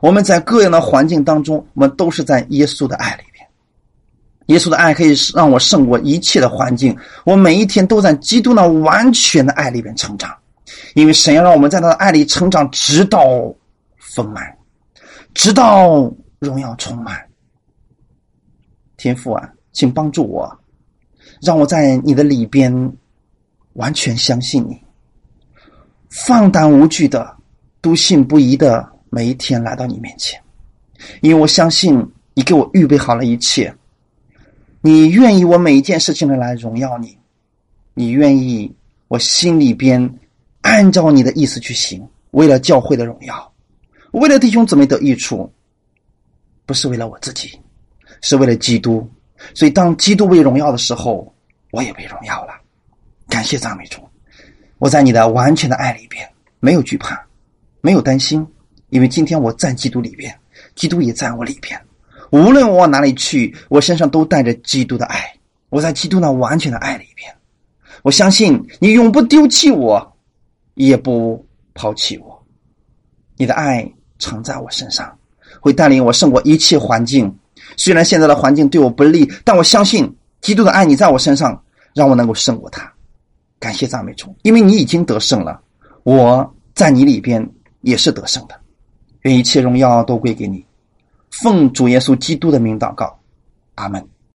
我们在各样的环境当中，我们都是在耶稣的爱里边。耶稣的爱可以让我胜过一切的环境，我每一天都在基督那完全的爱里边成长，因为神要让我们在他的爱里成长，直到丰满，直到荣耀充满。天父啊，请帮助我，让我在你的里边完全相信你，放胆无惧的，笃信不疑的每一天来到你面前，因为我相信你给我预备好了一切，你愿意我每一件事情的来荣耀你，你愿意我心里边按照你的意思去行，为了教会的荣耀，为了弟兄姊妹的益处，不是为了我自己，是为了基督。所以当基督为荣耀的时候，我也为荣耀了。感谢赞美主，我在你的完全的爱里边没有惧怕，没有担心，因为今天我在基督里边，基督也在我里边。无论我往哪里去，我身上都带着基督的爱，我在基督那完全的爱里边。我相信你永不丢弃我，也不抛弃我，你的爱常在我身上，会带领我胜过一切环境。虽然现在的环境对我不利，但我相信基督的爱你在我身上，让我能够胜过它。感谢赞美主，因为你已经得胜了，我在你里边也是得胜的。愿一切荣耀都归给你，奉主耶稣基督的名祷告，阿们。